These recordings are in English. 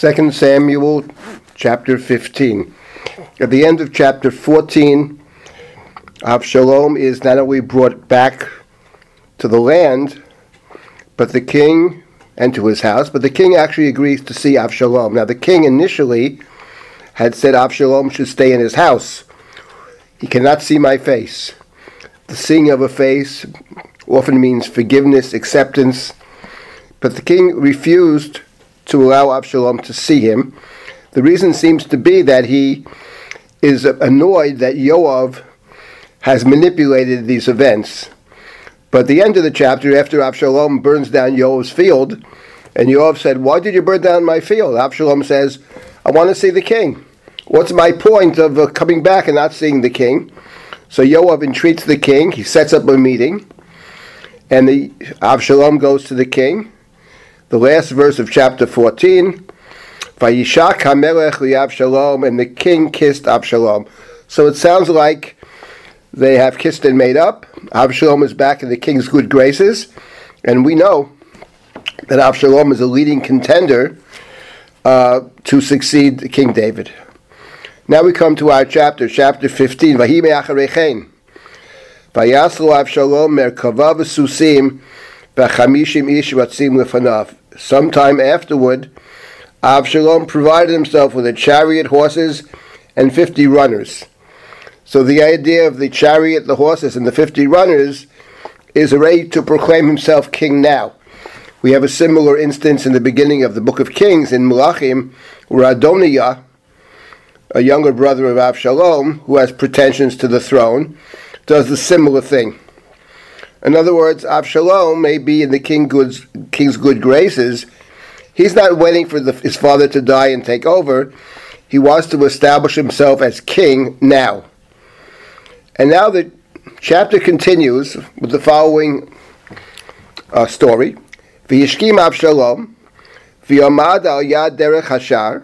2 Samuel chapter 15. At the end of chapter 14, Avshalom is not only brought back to the land, but the king, and to his house, but the king actually agrees to see Avshalom. Now the king initially had said Avshalom should stay in his house. He cannot see my face. The seeing of a face often means forgiveness, acceptance, but the king refused to allow Avshalom to see him. The reason seems to be that he is annoyed that Yoav has manipulated these events. But at the end of the chapter, after Avshalom burns down Yoav's field, and Yoav said, "Why did you burn down my field?" Avshalom says, "I want to see the king. What's my point of coming back and not seeing the king?" So Yoav entreats the king. He sets up a meeting, and the Avshalom goes to the king. The last verse of chapter 14, "Vayishak hamelech liAvshalom," and the king kissed Avshalom. So it sounds like they have kissed and made up. Avshalom is back in the king's good graces. And we know that Avshalom is a leading contender to succeed King David. Now we come to our chapter, chapter 15. Vahi me'acharechein. Vayaslu Avshalom merkava v'susim v'chamishim ish ratzim lefanav. Sometime afterward, Avshalom provided himself with a chariot, horses, and 50 runners. So the idea of the chariot, the horses, and the 50 runners is ready to proclaim himself king now. We have a similar instance in the beginning of the Book of Kings in Melachim, where Adonijah, a younger brother of Avshalom, who has pretensions to the throne, does a similar thing. In other words, Avshalom may be in the king's good graces. He's not waiting for his father to die and take over. He wants to establish himself as king now. And now the chapter continues with the following story. V'yishkim Avshalom, v'yomad al yad derech hashar,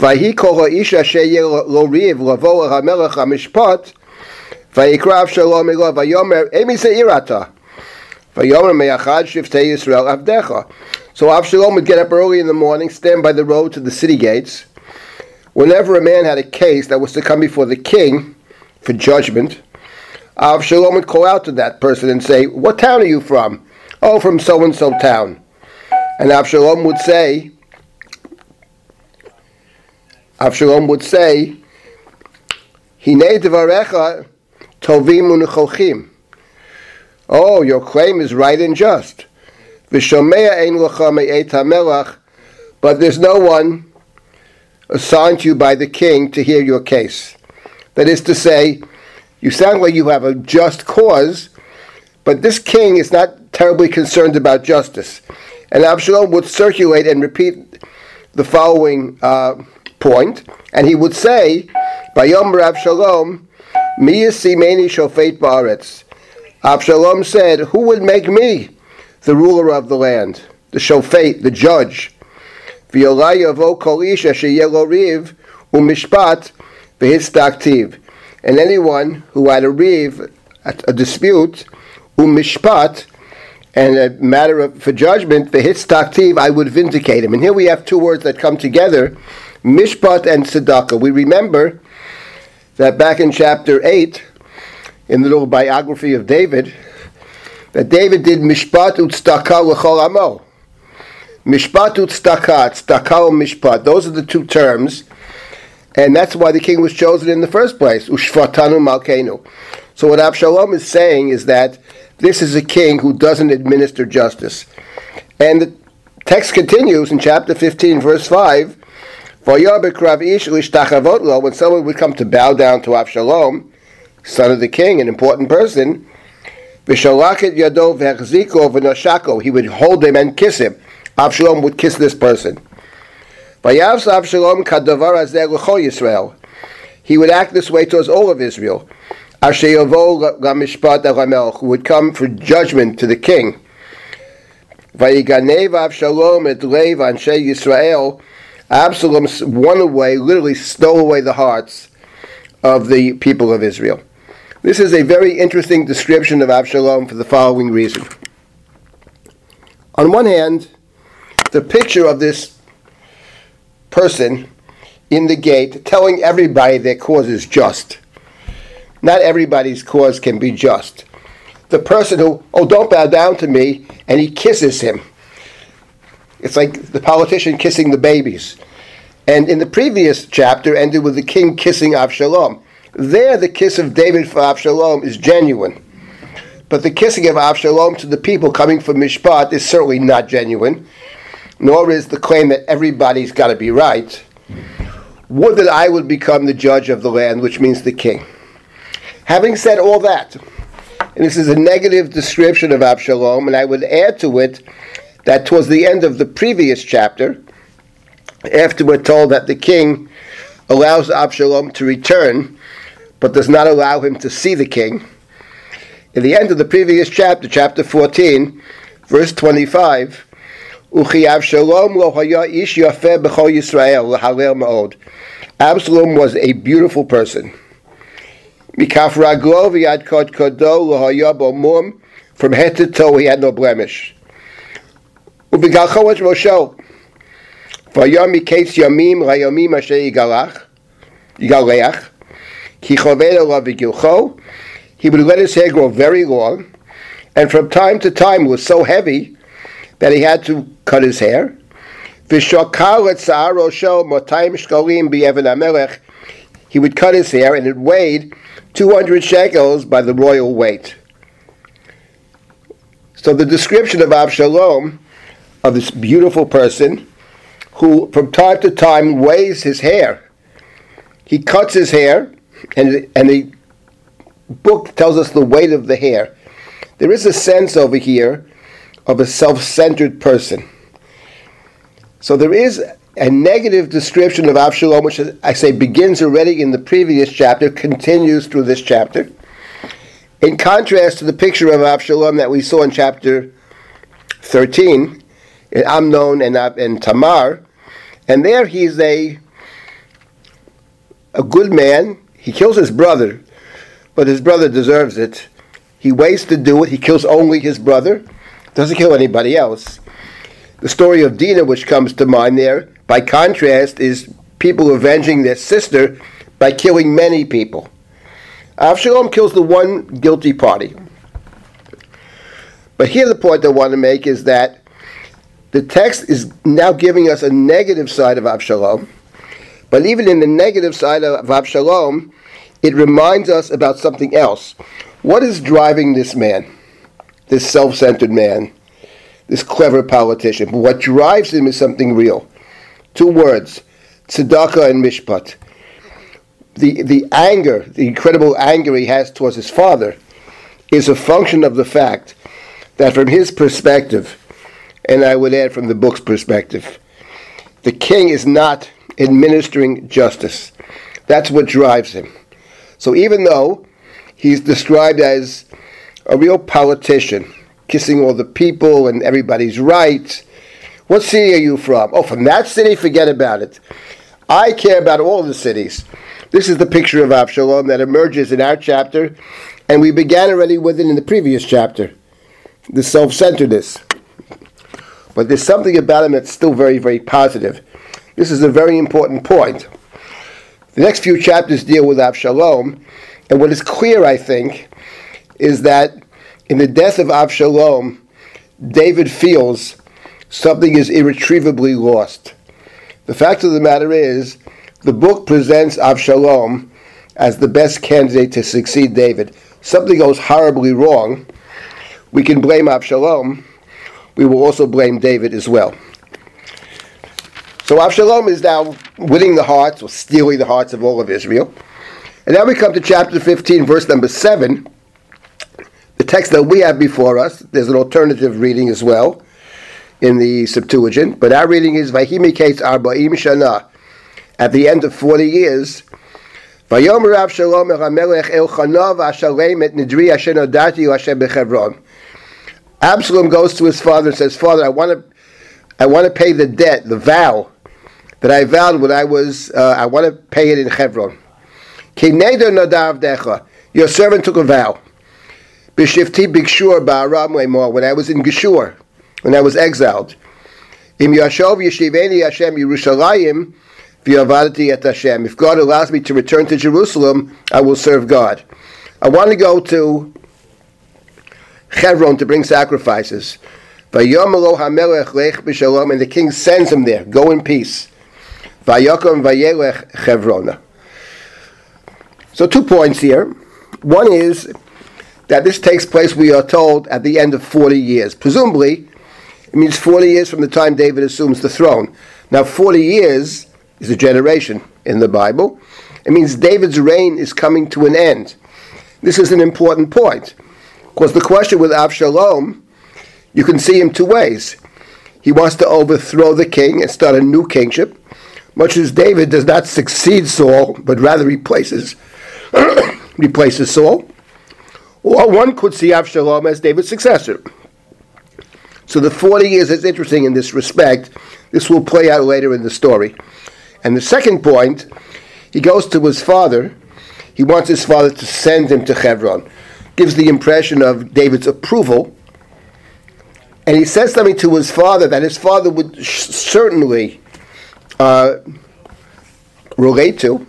v'hi kol ha'ish asher lo riv lavo hamelech hamishpat, v'yikra Avshalom elo v'yomer emi ze'irata, v'yomer me'achad shiftei Yisrael avdecha. So Avshalom would get up early in the morning, stand by the road to the city gates. Whenever a man had a case that was to come before the king for judgment, Avshalom would call out to that person and say, "What town are you from?" "Oh, from so-and-so town." And Avshalom would say, "Hinei devarecha tovim unechochim." "Oh, your claim is right and just." "V'shomea ein lecha me'et hamelach," but there's no one assigned to you by the king to hear your case. That is to say, you sound like you have a just cause, but this king is not terribly concerned about justice. And Avshalom would circulate and repeat the following point, and he would say, "Vayomer Avshalom, mi yasimeni shofet ba'aretz." Avshalom said, "Who would make me the ruler of the land, the shofet, the judge?" "V'yolai yavo kol ish asher yeh lo riv u'mishpat v'histaktiv," and anyone who had a riv, a dispute, u'mishpat, and a matter for judgment, v'histaktiv, I would vindicate him. And here we have two words that come together, mishpat and tzedakah. We remember that back in chapter 8, in the little biography of David, that David did mishpat u'tzedakah l'chol amo. Mishpat u'tzedakah, tzedakah u'mishpat. Those are the two terms. And that's why the king was chosen in the first place. Ushvatanu malkeinu. So what Avshalom is saying is that this is a king who doesn't administer justice. And the text continues in chapter 15, verse 5. When someone would come to bow down to Avshalom, son of the king, an important person, he would hold him and kiss him. Avshalom would kiss this person. He would act this way towards all of Israel, who would come for judgment to the king. Absalom won away, literally stole away the hearts of the people of Israel. This is a very interesting description of Avshalom for the following reason. On one hand, the picture of this person in the gate telling everybody their cause is just. Not everybody's cause can be just. The person who, oh, don't bow down to me, and he kisses him. It's like the politician kissing the babies. And in the previous chapter ended with the king kissing Avshalom. There, the kiss of David for Avshalom is genuine. But the kissing of Avshalom to the people coming from Mishpat is certainly not genuine, nor is the claim that everybody's got to be right. Would that I would become the judge of the land, which means the king. Having said all that, and this is a negative description of Avshalom, and I would add to it that towards the end of the previous chapter, after we're told that the king allows Absalom to return, but does not allow him to see the king. In the end of the previous chapter, chapter 14, verse 25, Absalom was a beautiful person. From head to toe, he had no blemish. He would let his hair grow very long, and from time to time was so heavy that he had to cut his hair. He would cut his hair, and it weighed 200 shekels by the royal weight. So the description of Avshalom, of this beautiful person, who from time to time weighs his hair. He cuts his hair, and the book tells us the weight of the hair. There is a sense over here of a self-centered person. So there is a negative description of Avshalom, which I say begins already in the previous chapter, continues through this chapter. In contrast to the picture of Avshalom that we saw in chapter 13, Amnon and Tamar, and there he's a good man. He kills his brother, but his brother deserves it. He waits to do it. He kills only his brother, doesn't kill anybody else. The story of Dina, which comes to mind there, by contrast, is people avenging their sister by killing many people. Avshalom kills the one guilty party. But here the point I want to make is that the text is now giving us a negative side of Avshalom, but even in the negative side of Avshalom, it reminds us about something else. What is driving this man, this self-centered man, this clever politician? But what drives him is something real. Two words, tzedakah and mishpat. The anger, the incredible anger he has towards his father, is a function of the fact that from his perspective, and I would add from the book's perspective, the king is not administering justice. That's what drives him. So even though he's described as a real politician, kissing all the people and everybody's right, what city are you from? Oh, from that city? Forget about it. I care about all the cities. This is the picture of Avshalom that emerges in our chapter, and we began already with it in the previous chapter, the self-centeredness. But there's something about him that's still very, very positive. This is a very important point. The next few chapters deal with Avshalom, and what is clear, I think, is that in the death of Avshalom, David feels something is irretrievably lost. The fact of the matter is, the book presents Avshalom as the best candidate to succeed David. Something goes horribly wrong. We can blame Avshalom. We will also blame David as well. So Avshalom is now winning the hearts, or stealing the hearts of all of Israel. And now we come to chapter 15, verse number 7. The text that we have before us, there's an alternative reading as well in the Septuagint, but our reading is Vahimiketz Arbaim Shana, at the end of 40 years. Vayomer Avshalom Hamelech Elchana v'Ashalem et Nidri asher nodati l'Hashem b'Chevron. Absalom goes to his father and says, "Father, I want to pay the debt, the vow that I vowed when I was. I want to pay it in Hebron. Your servant took a vow. When I was in Geshur, when I was exiled, If God allows me to return to Jerusalem, I will serve God. I want to go to Hebron to bring sacrifices. And the king sends him there. Go in peace. So 2 points here. One is that this takes place, we are told, at the end of 40 years. Presumably, it means 40 years from the time David assumes the throne. Now, 40 years is a generation in the Bible. It means David's reign is coming to an end. This is an important point. Because the question with Avshalom, you can see him two ways. He wants to overthrow the king and start a new kingship, much as David does not succeed Saul, but rather replaces Saul. Or one could see Avshalom as David's successor. So the 40 years is interesting in this respect. This will play out later in the story. And the second point, he goes to his father. He wants his father to send him to Hebron. Gives the impression of David's approval. And he says something to his father that his father would certainly relate to.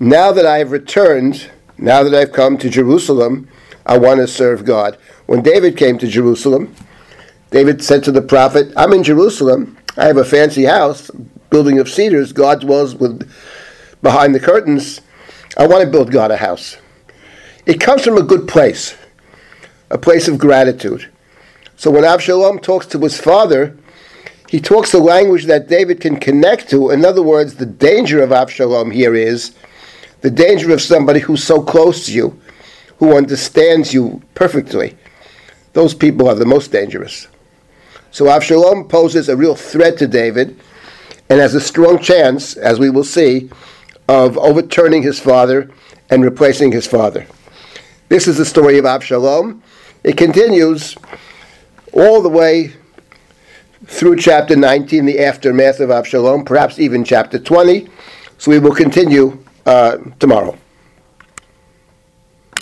Now that I have returned, now that I've come to Jerusalem, I want to serve God. When David came to Jerusalem, David said to the prophet, I'm in Jerusalem, I have a fancy house, building of cedars, God dwells behind the curtains. I want to build God a house. It comes from a good place, a place of gratitude. So when Avshalom talks to his father, he talks the language that David can connect to. In other words, the danger of Avshalom here is the danger of somebody who's so close to you, who understands you perfectly. Those people are the most dangerous. So Avshalom poses a real threat to David and has a strong chance, as we will see, of overturning his father and replacing his father. This is the story of Avshalom. It continues all the way through chapter 19, the aftermath of Avshalom, perhaps even chapter 20. So we will continue tomorrow.